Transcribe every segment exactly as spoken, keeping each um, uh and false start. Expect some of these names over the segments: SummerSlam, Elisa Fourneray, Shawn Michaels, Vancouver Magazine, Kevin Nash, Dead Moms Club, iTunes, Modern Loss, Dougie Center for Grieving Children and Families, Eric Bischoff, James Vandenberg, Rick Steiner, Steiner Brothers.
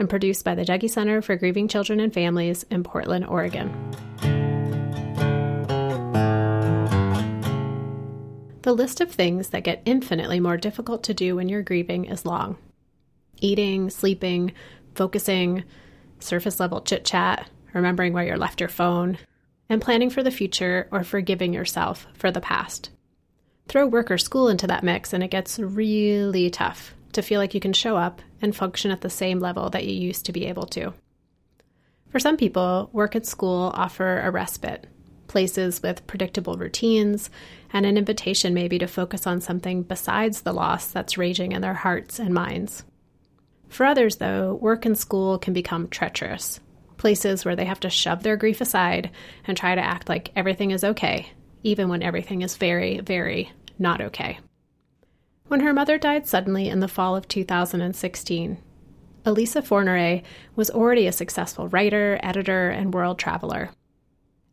and produced by the Dougie Center for Grieving Children and Families in Portland, Oregon. The list of things that get infinitely more difficult to do when you're grieving is long. Eating, sleeping, focusing, surface-level chit-chat, remembering where you left your phone, and planning for the future or forgiving yourself for the past. Throw work or school into that mix and it gets really tough to feel like you can show up and function at the same level that you used to be able to. For some people, work and school offer a respite, places with predictable routines, and an invitation maybe to focus on something besides the loss that's raging in their hearts and minds. For others, though, work and school can become treacherous, places where they have to shove their grief aside and try to act like everything is okay, even when everything is very, very not okay. When her mother died suddenly in the fall of two thousand sixteen, Elisa Fourneray was already a successful writer, editor, and world traveler.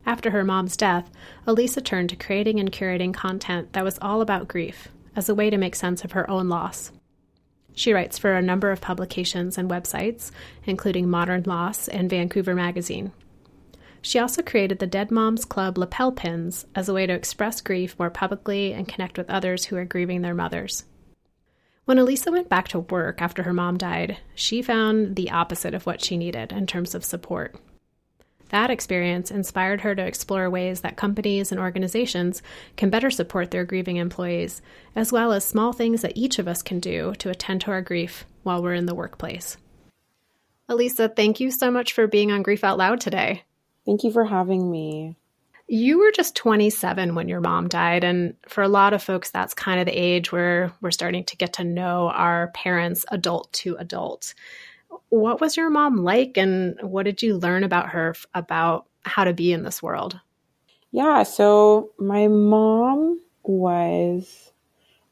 After her mom's death, Elisa turned to creating and curating content that was all about grief as a way to make sense of her own loss. She writes for a number of publications and websites, including Modern Loss and Vancouver Magazine. She also created the Dead Moms Club lapel pins as a way to express grief more publicly and connect with others who are grieving their mothers. When Elisa went back to work after her mom died, she found the opposite of what she needed in terms of support. That experience inspired her to explore ways that companies and organizations can better support their grieving employees, as well as small things that each of us can do to attend to our grief while we're in the workplace. Elisa, thank you so much for being on Grief Out Loud today. Thank you for having me. You were just twenty-seven when your mom died, and for a lot of folks, that's kind of the age where we're starting to get to know our parents adult to adult. What was your mom like, and what did you learn about her, about how to be in this world? Yeah, so my mom was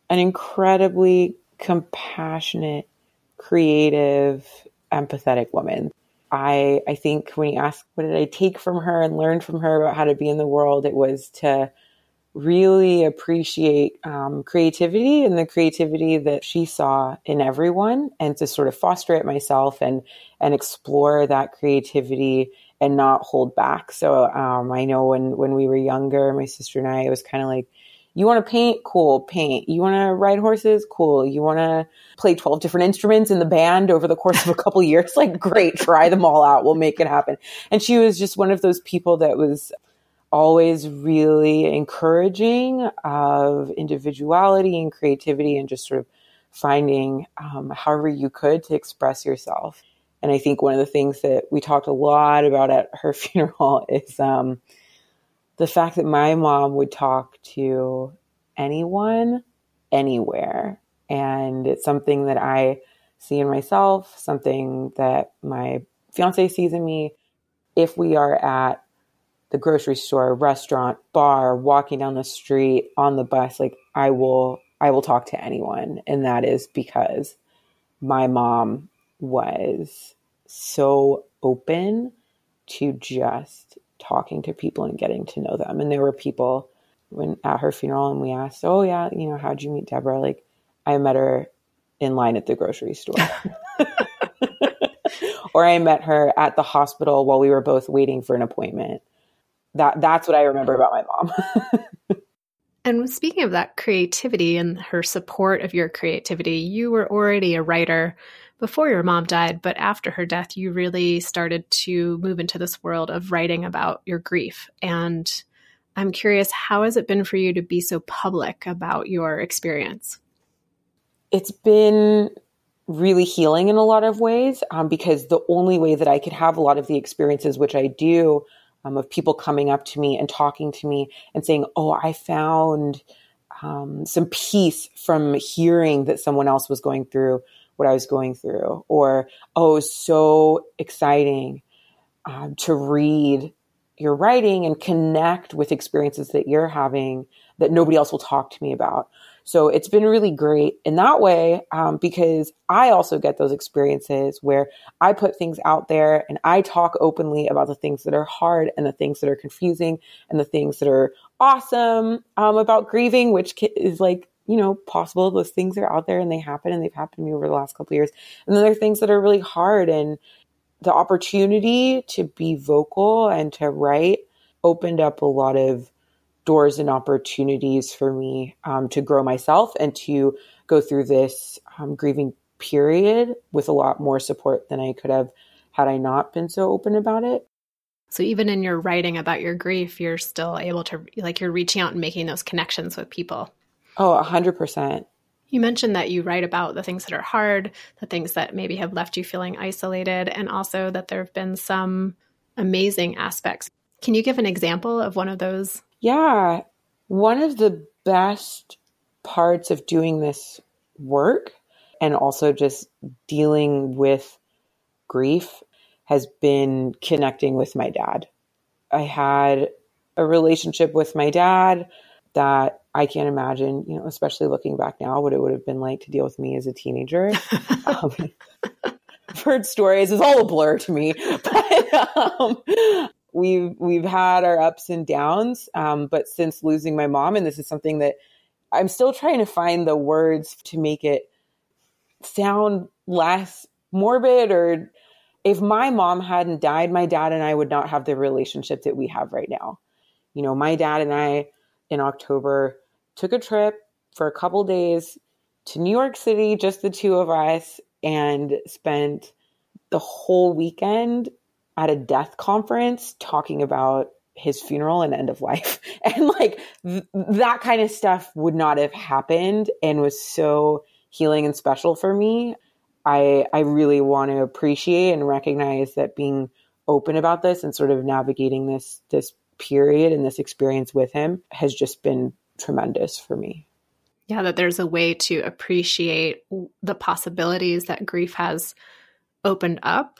an incredibly compassionate, creative, empathetic woman. I I think when you ask, what did I take from her and learn from her about how to be in the world, it was to really appreciate um, creativity and the creativity that she saw in everyone, and to sort of foster it myself and and explore that creativity and not hold back. So um, I know when, when we were younger, my sister and I, it was kind of like, you want to paint? Cool, paint. You want to ride horses? Cool. You want to play twelve different instruments in the band over the course of a couple years? Like, great, try them all out. We'll make it happen. And she was just one of those people that was always really encouraging of individuality and creativity and just sort of finding um, however you could to express yourself. And I think one of the things that we talked a lot about at her funeral is um, the fact that my mom would talk to anyone, anywhere. And it's something that I see in myself, something that my fiance sees in me. If we are at the grocery store, restaurant, bar, walking down the street, on the bus, like I will, I will talk to anyone. And that is because my mom was so open to just talking to people and getting to know them. And there were people when at her funeral and we asked, oh yeah, you know, how'd you meet Deborah? Like, I met her in line at the grocery store. Or I met her at the hospital while we were both waiting for an appointment. That that's what I remember about my mom. And speaking of that creativity and her support of your creativity, you were already a writer before your mom died, but after her death, you really started to move into this world of writing about your grief. And I'm curious, how has it been for you to be so public about your experience? It's been really healing in a lot of ways, um, because the only way that I could have a lot of the experiences, which I do, Um, of people coming up to me and talking to me and saying, oh, I found um, some peace from hearing that someone else was going through what I was going through. Or, oh, it was so exciting um, to read your writing and connect with experiences that you're having that nobody else will talk to me about. So it's been really great in that way, um, because I also get those experiences where I put things out there and I talk openly about the things that are hard and the things that are confusing and the things that are awesome um, about grieving, which is like, you know, possible. Those things are out there and they happen, and they've happened to me over the last couple of years. And then there are things that are really hard, and the opportunity to be vocal and to write opened up a lot of doors and opportunities for me um, to grow myself and to go through this um, grieving period with a lot more support than I could have had I not been so open about it. So even in your writing about your grief, you're still able to, like, you're reaching out and making those connections with people. Oh, a hundred percent. You mentioned that you write about the things that are hard, the things that maybe have left you feeling isolated, and also that there have been some amazing aspects. Can you give an example of one of those? Yeah. One of the best parts of doing this work and also just dealing with grief has been connecting with my dad. I had a relationship with my dad that I can't imagine, you know, especially looking back now, what it would have been like to deal with me as a teenager. um, I've heard stories. It's all a blur to me. But um, we've we've had our ups and downs. Um, but since losing my mom, and this is something that I'm still trying to find the words to make it sound less morbid, or if my mom hadn't died, my dad and I would not have the relationship that we have right now. You know, my dad and I in October took a trip for a couple days to New York City, just the two of us, and spent the whole weekend at a death conference talking about his funeral and end of life. And like th- that kind of stuff would not have happened, and was so healing and special for me. I, I really want to appreciate and recognize that being open about this and sort of navigating this, this period and this experience with him has just been tremendous for me. Yeah, that there's a way to appreciate the possibilities that grief has opened up,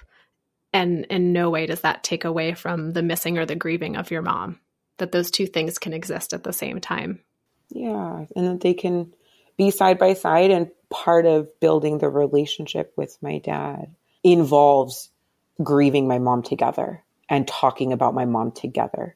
and in no way does that take away from the missing or the grieving of your mom, that those two things can exist at the same time. Yeah, and that they can be side by side, and part of building the relationship with my dad involves grieving my mom together and talking about my mom together.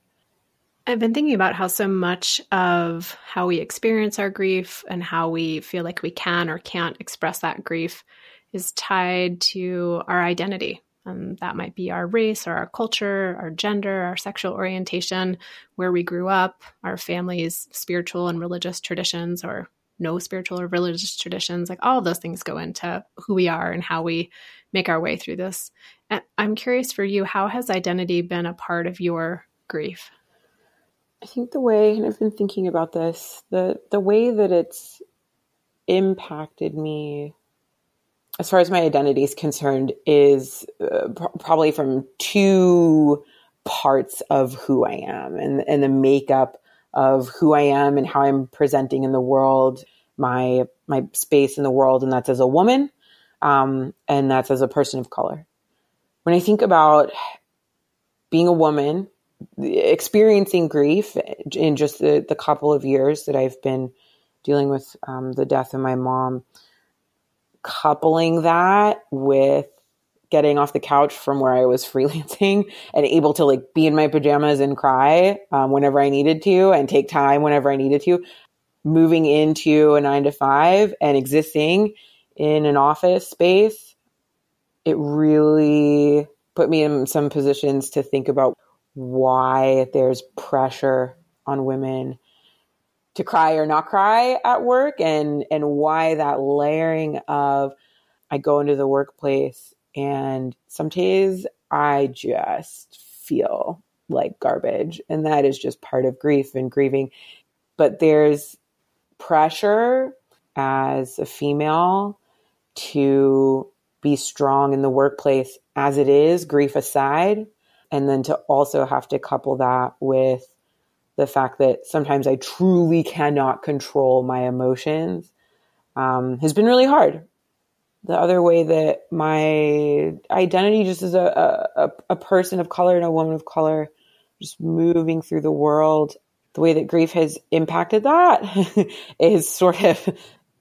I've been thinking about how so much of how we experience our grief and how we feel like we can or can't express that grief is tied to our identity. Um, that might be our race or our culture, our gender, our sexual orientation, where we grew up, our family's spiritual and religious traditions, or no spiritual or religious traditions. Like all of those things go into who we are and how we make our way through this. And I'm curious for you, how has identity been a part of your grief? I think the way, and I've been thinking about this, the, the way that it's impacted me as far as my identity is concerned is uh, pr- probably from two parts of who I am and, and the makeup of who I am and how I'm presenting in the world, my, my space in the world. And that's as a woman, um, and that's as a person of color. When I think about being a woman, experiencing grief in just the, the couple of years that I've been dealing with um, the death of my mom, coupling that with getting off the couch from where I was freelancing and able to like be in my pajamas and cry um, whenever I needed to, and take time whenever I needed to, moving into a nine to five and existing in an office space, it really put me in some positions to think about why there's pressure on women to cry or not cry at work, and, and why that layering of I go into the workplace and some days I just feel like garbage. And that is just part of grief and grieving. But there's pressure as a female to be strong in the workplace as it is, grief aside. And then to also have to couple that with the fact that sometimes I truly cannot control my emotions um, has been really hard. the other way that my identity just as a, a, a person of color and a woman of color just moving through the world, the way that grief has impacted that is sort of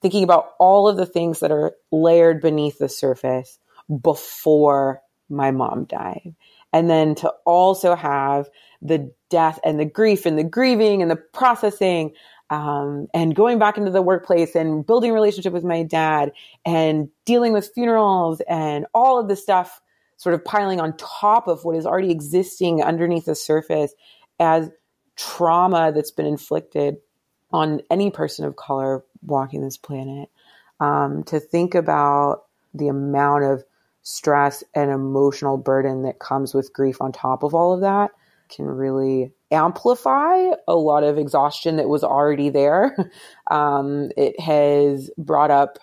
thinking about all of the things that are layered beneath the surface before my mom died. And then to also have the death and the grief and the grieving and the processing um, and going back into the workplace and building a relationship with my dad and dealing with funerals and all of the stuff sort of piling on top of what is already existing underneath the surface as trauma that's been inflicted on any person of color walking this planet. Um, to think about the amount of stress and emotional burden that comes with grief on top of all of that can really amplify a lot of exhaustion that was already there. Um, it has brought up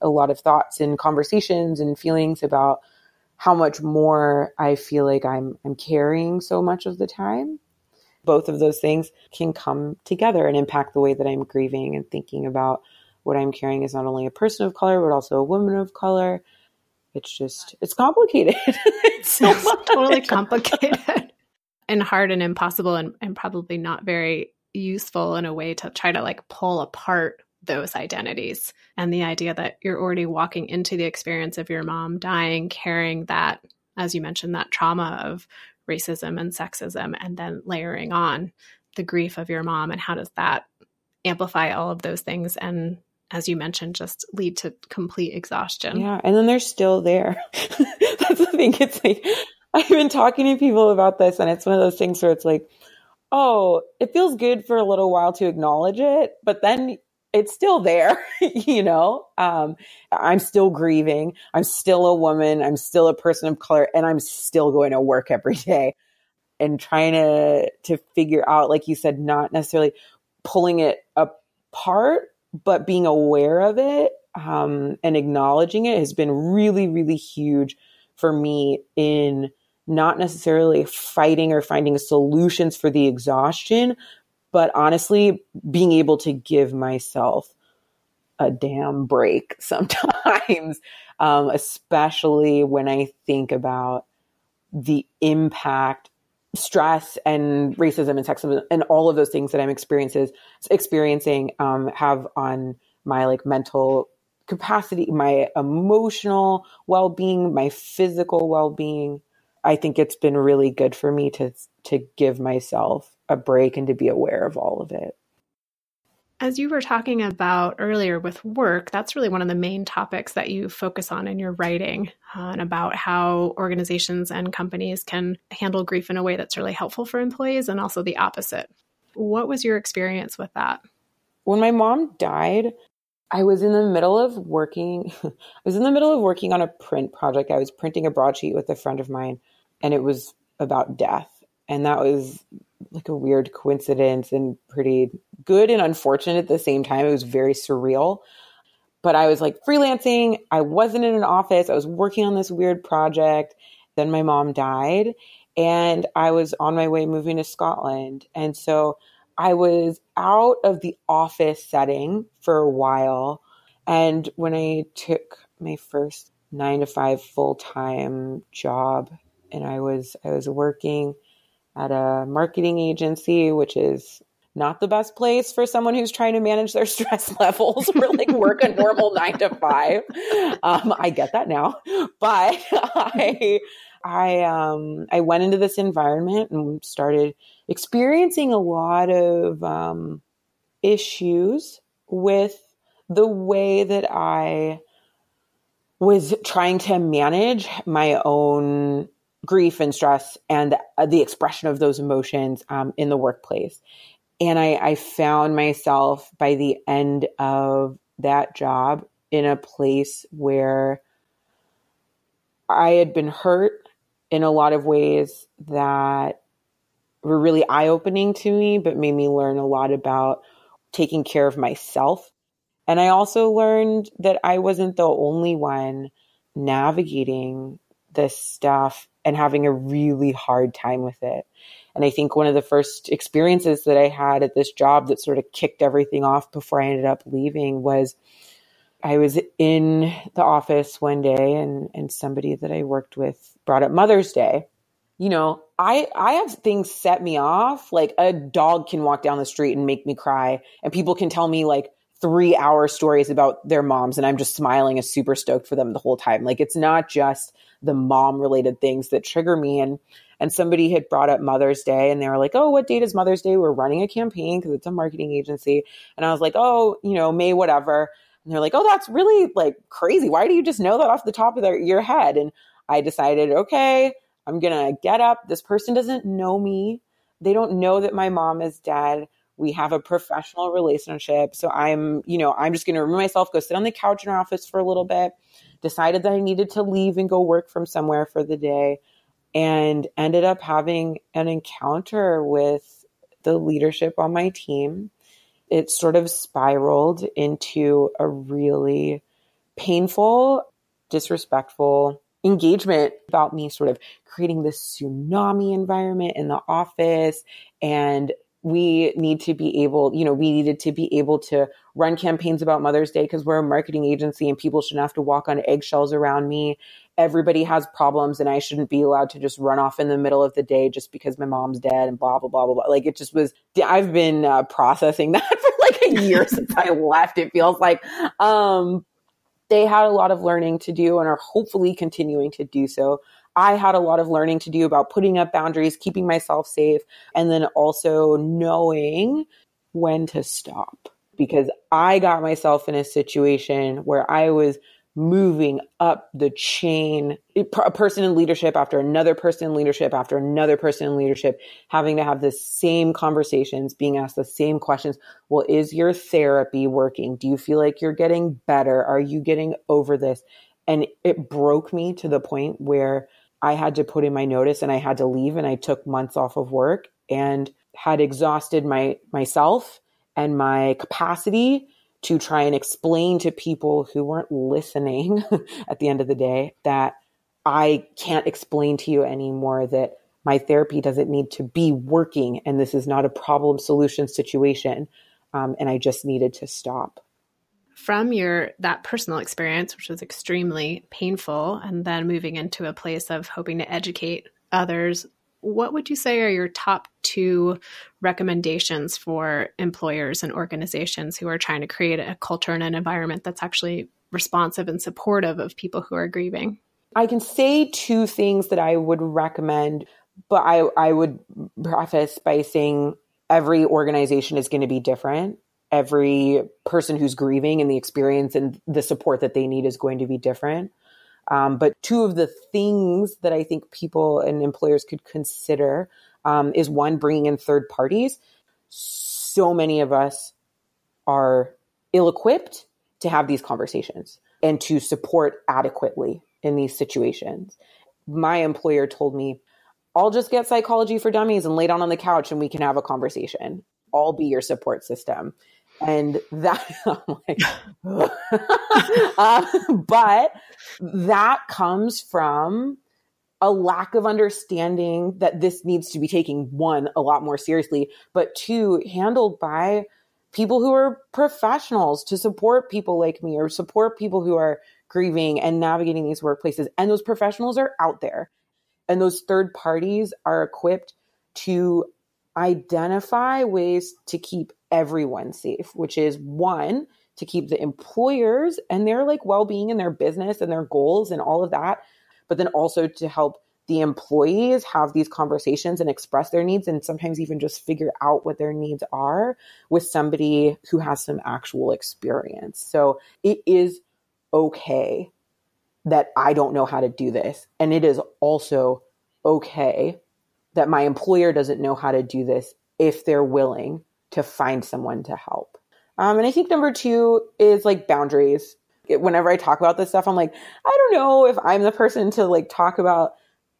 a lot of thoughts and conversations and feelings about how much more I feel like I'm I'm carrying so much of the time. Both of those things can come together and impact the way that I'm grieving and thinking about what I'm carrying as not only a person of color, but also a woman of color. It's just, it's complicated. It's so much. Totally complicated and hard and impossible and, and probably not very useful in a way to try to like pull apart those identities. And the idea that you're already walking into the experience of your mom dying, carrying that, as you mentioned, that trauma of racism and sexism, and then layering on the grief of your mom. And how does that amplify all of those things? And as you mentioned, just lead to complete exhaustion. Yeah. And then they're still there. That's the thing. It's like, I've been talking to people about this, and it's one of those things where it's like, oh, it feels good for a little while to acknowledge it, but then it's still there, you know? Um, I'm still grieving. I'm still a woman. I'm still a person of color, and I'm still going to work every day. And trying to, to figure out, like you said, not necessarily pulling it apart, but being aware of it um, and acknowledging it has been really, really huge for me in not necessarily fighting or finding solutions for the exhaustion, but honestly, being able to give myself a damn break sometimes, um, especially when I think about the impact stress and racism and sexism and all of those things that I'm experiences, experiencing um, have on my like mental capacity, my emotional well-being, my physical well-being. I think it's been really good for me to to give myself a break and to be aware of all of it. As you were talking about earlier with work, that's really one of the main topics that you focus on in your writing uh, and about how organizations and companies can handle grief in a way that's really helpful for employees and also the opposite. What was your experience with that? When my mom died, I was in the middle of working. I was in the middle of working on a print project. I was printing a broadsheet with a friend of mine, and it was about death. And that was like a weird coincidence and pretty good and unfortunate at the same time. It was very surreal. But I was like freelancing. I wasn't in an office. I was working on this weird project. Then my mom died, and I was on my way moving to Scotland. And so I was out of the office setting for a while. And when I took my first nine to five full-time job, and I was I was working at a marketing agency, which is not the best place for someone who's trying to manage their stress levels or like work a normal nine to five. Um, I get that now, but I, I, um, I went into this environment and started experiencing a lot of um, issues with the way that I was trying to manage my own grief and stress and the expression of those emotions um, in the workplace. And I, I found myself by the end of that job in a place where I had been hurt in a lot of ways that were really eye-opening to me, but made me learn a lot about taking care of myself. And I also learned that I wasn't the only one navigating this stuff and having a really hard time with it. And I think one of the first experiences that I had at this job that sort of kicked everything off before I ended up leaving was I was in the office one day and, and somebody that I worked with brought up Mother's Day. You know, I, I have things set me off. Like a dog can walk down the street and make me cry. And people can tell me like three hour stories about their moms. And I'm just smiling and super stoked for them the whole time. Like it's not just the mom related things that trigger me. And, and somebody had brought up Mother's Day and they were like, oh, what date is Mother's Day? We're running a campaign because it's a marketing agency. And I was like, oh, you know, May, whatever. And they're like, oh, that's really like crazy. Why do you just know that off the top of their, your head? And I decided, okay, I'm going to get up. This person doesn't know me. They don't know that my mom is dead. We have a professional relationship. So I'm, you know, I'm just going to remove myself, go sit on the couch in our office for a little bit. Decided that I needed to leave and go work from somewhere for the day and ended up having an encounter with the leadership on my team. It sort of spiraled into a really painful, disrespectful engagement about me sort of creating this tsunami environment in the office. And we need to be able, you know, we needed to be able to run campaigns about Mother's Day because we're a marketing agency and people shouldn't have to walk on eggshells around me. Everybody has problems and I shouldn't be allowed to just run off in the middle of the day just because my mom's dead and blah, blah, blah, blah, blah. Like it just was, I've been uh, processing that for like a year since I left. It feels like um, they had a lot of learning to do and are hopefully continuing to do so. I had a lot of learning to do about putting up boundaries, keeping myself safe, and then also knowing when to stop because I got myself in a situation where I was moving up the chain, a person in leadership after another person in leadership after another person in leadership, having to have the same conversations, being asked the same questions. Well, is your therapy working? Do you feel like you're getting better? Are you getting over this? And it broke me to the point where I had to put in my notice and I had to leave and I took months off of work and had exhausted my myself and my capacity to try and explain to people who weren't listening at the end of the day that I can't explain to you anymore that my therapy doesn't need to be working and this is not a problem solution situation. Um, and I just needed to stop. From your that personal experience, which was extremely painful, and then moving into a place of hoping to educate others, what would you say are your top two recommendations for employers and organizations who are trying to create a culture and an environment that's actually responsive and supportive of people who are grieving? I can say two things that I would recommend, but I, I would preface by saying every organization is going to be different. Every person who's grieving and the experience and the support that they need is going to be different. Um, but two of the things that I think people and employers could consider um, is one, bringing in third parties. So many of us are ill-equipped to have these conversations and to support adequately in these situations. My employer told me, I'll just get Psychology for Dummies and lay down on the couch and we can have a conversation. I'll be your support system. And that, I'm like, uh, but that comes from a lack of understanding that this needs to be taken, one, a lot more seriously, but two, handled by people who are professionals to support people like me or support people who are grieving and navigating these workplaces. And those professionals are out there. And those third parties are equipped to identify ways to keep everyone safe, which is one, to keep the employers and their like well-being and their business and their goals and all of that, but then also to help the employees have these conversations and express their needs and sometimes even just figure out what their needs are with somebody who has some actual experience. So it is okay that I don't know how to do this. And it is also okay that my employer doesn't know how to do this if they're willing to find someone to help. Um, and I think number two is like boundaries. It, whenever I talk about this stuff, I'm like, I don't know if I'm the person to like talk about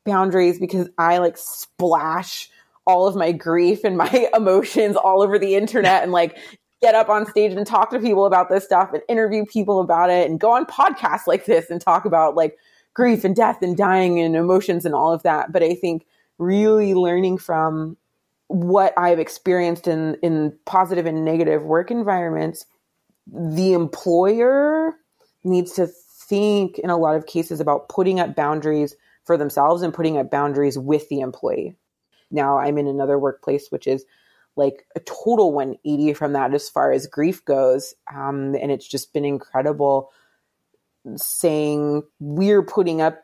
boundaries because I like splash all of my grief and my emotions all over the internet and like get up on stage and talk to people about this stuff and interview people about it and go on podcasts like this and talk about like grief and death and dying and emotions and all of that. But I think really learning from what I've experienced in, in positive and negative work environments, the employer needs to think in a lot of cases about putting up boundaries for themselves and putting up boundaries with the employee. Now I'm in another workplace, which is like a total one eighty from that as far as grief goes. Um, and it's just been incredible saying we're putting up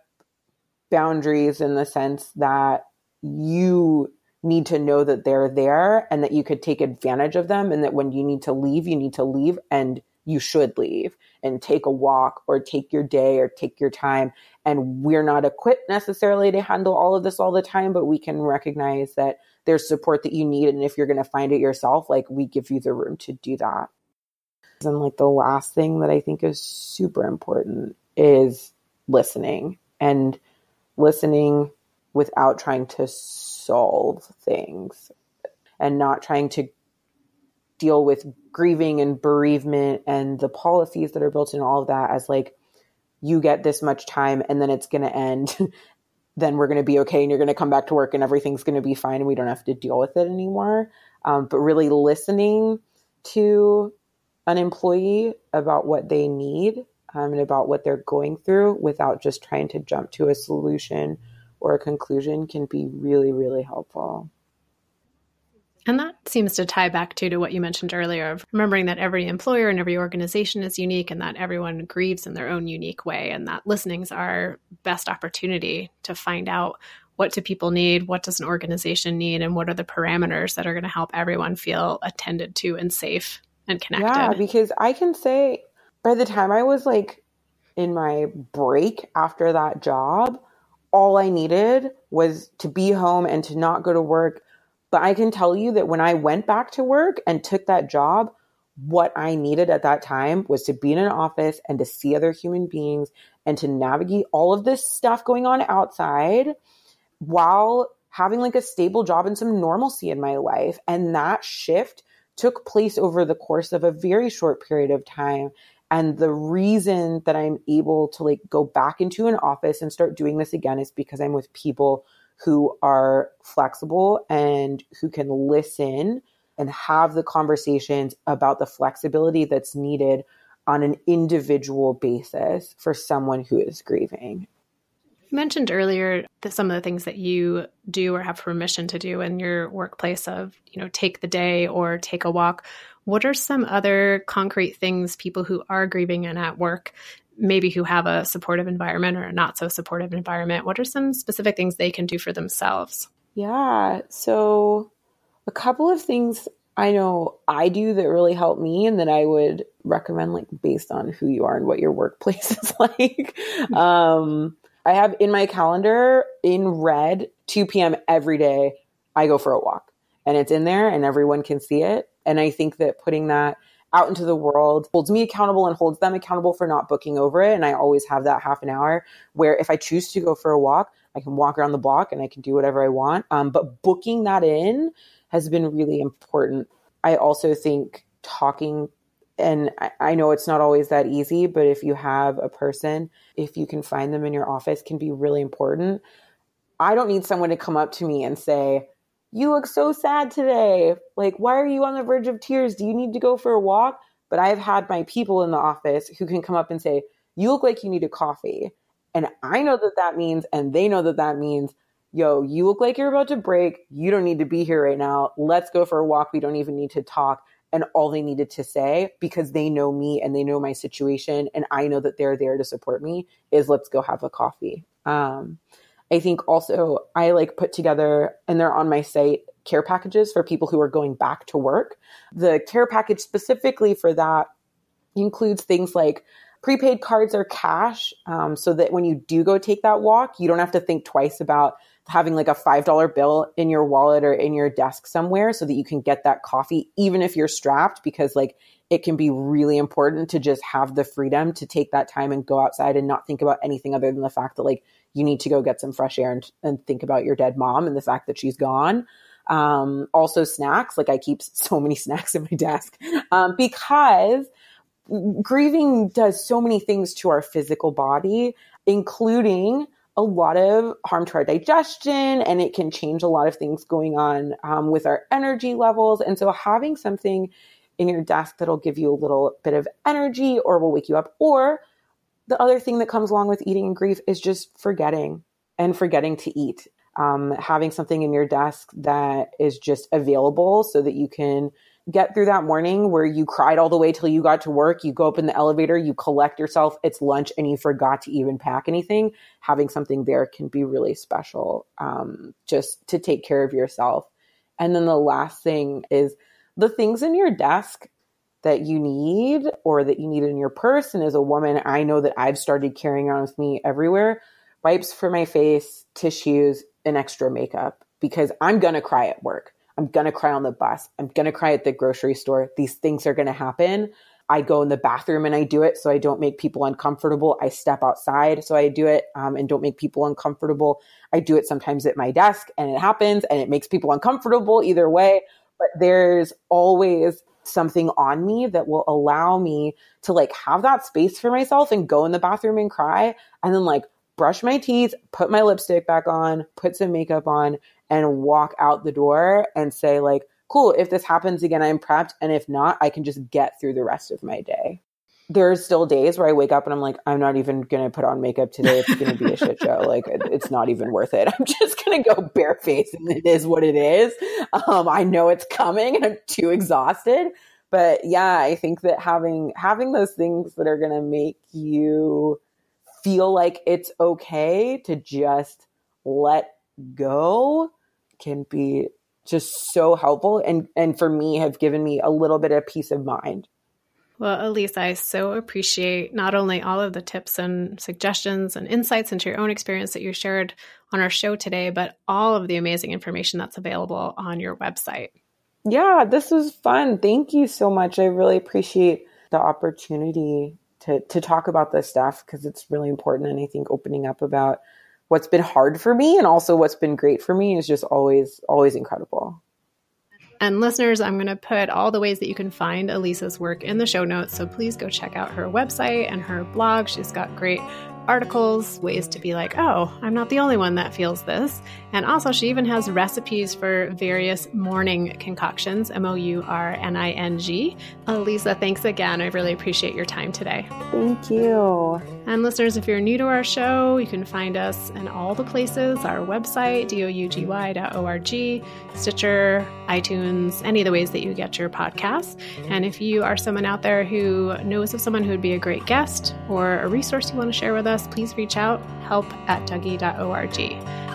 boundaries in the sense that you need to know that they're there and that you could take advantage of them. And that when you need to leave, you need to leave and you should leave and take a walk or take your day or take your time. And we're not equipped necessarily to handle all of this all the time, but we can recognize that there's support that you need. And if you're going to find it yourself, like we give you the room to do that. And like the last thing that I think is super important is listening and listening without trying to solve things and not trying to deal with grieving and bereavement and the policies that are built in all of that as like, you get this much time and then it's going to end. Then we're going to be okay. And you're going to come back to work and everything's going to be fine. And we don't have to deal with it anymore. Um, but really listening to an employee about what they need um, and about what they're going through without just trying to jump to a solution or a conclusion can be really, really helpful. And that seems to tie back to, to what you mentioned earlier of remembering that every employer and every organization is unique and that everyone grieves in their own unique way. And that listening is our best opportunity to find out what do people need, what does an organization need, and what are the parameters that are going to help everyone feel attended to and safe and connected. Yeah, because I can say by the time I was like in my break after that job, all I needed was to be home and to not go to work. But I can tell you that when I went back to work and took that job, what I needed at that time was to be in an office and to see other human beings and to navigate all of this stuff going on outside while having like a stable job and some normalcy in my life. And that shift took place over the course of a very short period of time. And the reason that I'm able to like go back into an office and start doing this again is because I'm with people who are flexible and who can listen and have the conversations about the flexibility that's needed on an individual basis for someone who is grieving. You mentioned earlier that some of the things that you do or have permission to do in your workplace of, you know, take the day or take a walk. What are some other concrete things people who are grieving and at work, maybe who have a supportive environment or a not so supportive environment, what are some specific things they can do for themselves? Yeah. So a couple of things I know I do that really help me and that I would recommend like based on who you are and what your workplace is like. um, I have in my calendar in red, two p.m. every day, I go for a walk and it's in there and everyone can see it. And I think that putting that out into the world holds me accountable and holds them accountable for not booking over it. And I always have that half an hour where if I choose to go for a walk, I can walk around the block and I can do whatever I want. Um, but booking that in has been really important. I also think talking, and I, I know it's not always that easy, but if you have a person, if you can find them in your office, can be really important. I don't need someone to come up to me and say, "You look so sad today. Like, why are you on the verge of tears? Do you need to go for a walk?" But I've had my people in the office who can come up and say, "You look like you need a coffee." And I know that that means, and they know that that means, yo, you look like you're about to break. You don't need to be here right now. Let's go for a walk. We don't even need to talk. And all they needed to say, because they know me and they know my situation, and I know that they're there to support me, is let's go have a coffee. Um, I think also I like put together, and they're on my site, care packages for people who are going back to work. The care package specifically for that includes things like prepaid cards or cash, um, so that when you do go take that walk, you don't have to think twice about having like a five dollar bill in your wallet or in your desk somewhere so that you can get that coffee, even if you're strapped, because like it can be really important to just have the freedom to take that time and go outside and not think about anything other than the fact that like you need to go get some fresh air and, and think about your dead mom and the fact that she's gone. Um, also snacks, like I keep so many snacks in my desk um, because grieving does so many things to our physical body, including a lot of harm to our digestion, and it can change a lot of things going on um, with our energy levels. And so having something in your desk that'll give you a little bit of energy or will wake you up, or The other thing that comes along with eating and grief is just forgetting and forgetting to eat. Um, having something in your desk that is just available so that you can get through that morning where you cried all the way till you got to work, you go up in the elevator, you collect yourself, it's lunch, and you forgot to even pack anything. Having something there can be really special, um, just to take care of yourself. And then the last thing is the things in your desk that you need or that you need in your purse. And as a woman, I know that I've started carrying around with me everywhere, wipes for my face, tissues, and extra makeup, because I'm going to cry at work. I'm going to cry on the bus. I'm going to cry at the grocery store. These things are going to happen. I go in the bathroom and I do it so I don't make people uncomfortable. I step outside so I do it um, and don't make people uncomfortable. I do it sometimes at my desk and it happens and it makes people uncomfortable either way. But there's always something on me that will allow me to like have that space for myself and go in the bathroom and cry and then like brush my teeth, put my lipstick back on, put some makeup on, and walk out the door and say like, cool, if this happens again, I'm prepped. And if not, I can just get through the rest of my day. There's still days where I wake up and I'm like, I'm not even going to put on makeup today. It's going to be a shit show. Like, it's not even worth it. I'm just going to go barefaced and it is what it is. Um, I know it's coming and I'm too exhausted. But yeah, I think that having having those things that are going to make you feel like it's okay to just let go can be just so helpful. And, and for me, have given me a little bit of peace of mind. Well, Elisa, I so appreciate not only all of the tips and suggestions and insights into your own experience that you shared on our show today, but all of the amazing information that's available on your website. Yeah, this was fun. Thank you so much. I really appreciate the opportunity to to talk about this stuff because it's really important. And I think opening up about what's been hard for me and also what's been great for me is just always, always incredible. And listeners, I'm going to put all the ways that you can find Elisa's work in the show notes. So please go check out her website and her blog. She's got great articles, ways to be like, oh, I'm not the only one that feels this. And also she even has recipes for various morning concoctions, M O U R N I N G. Elisa, thanks again. I really appreciate your time today. Thank you. And listeners, if you're new to our show, you can find us in all the places, our website, dougy dot org, Stitcher, iTunes, any of the ways that you get your podcasts. And if you are someone out there who knows of someone who would be a great guest or a resource you want to share with us, please reach out, help at dougie dot org.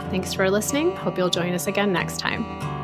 Thanks for listening. Hope you'll join us again next time.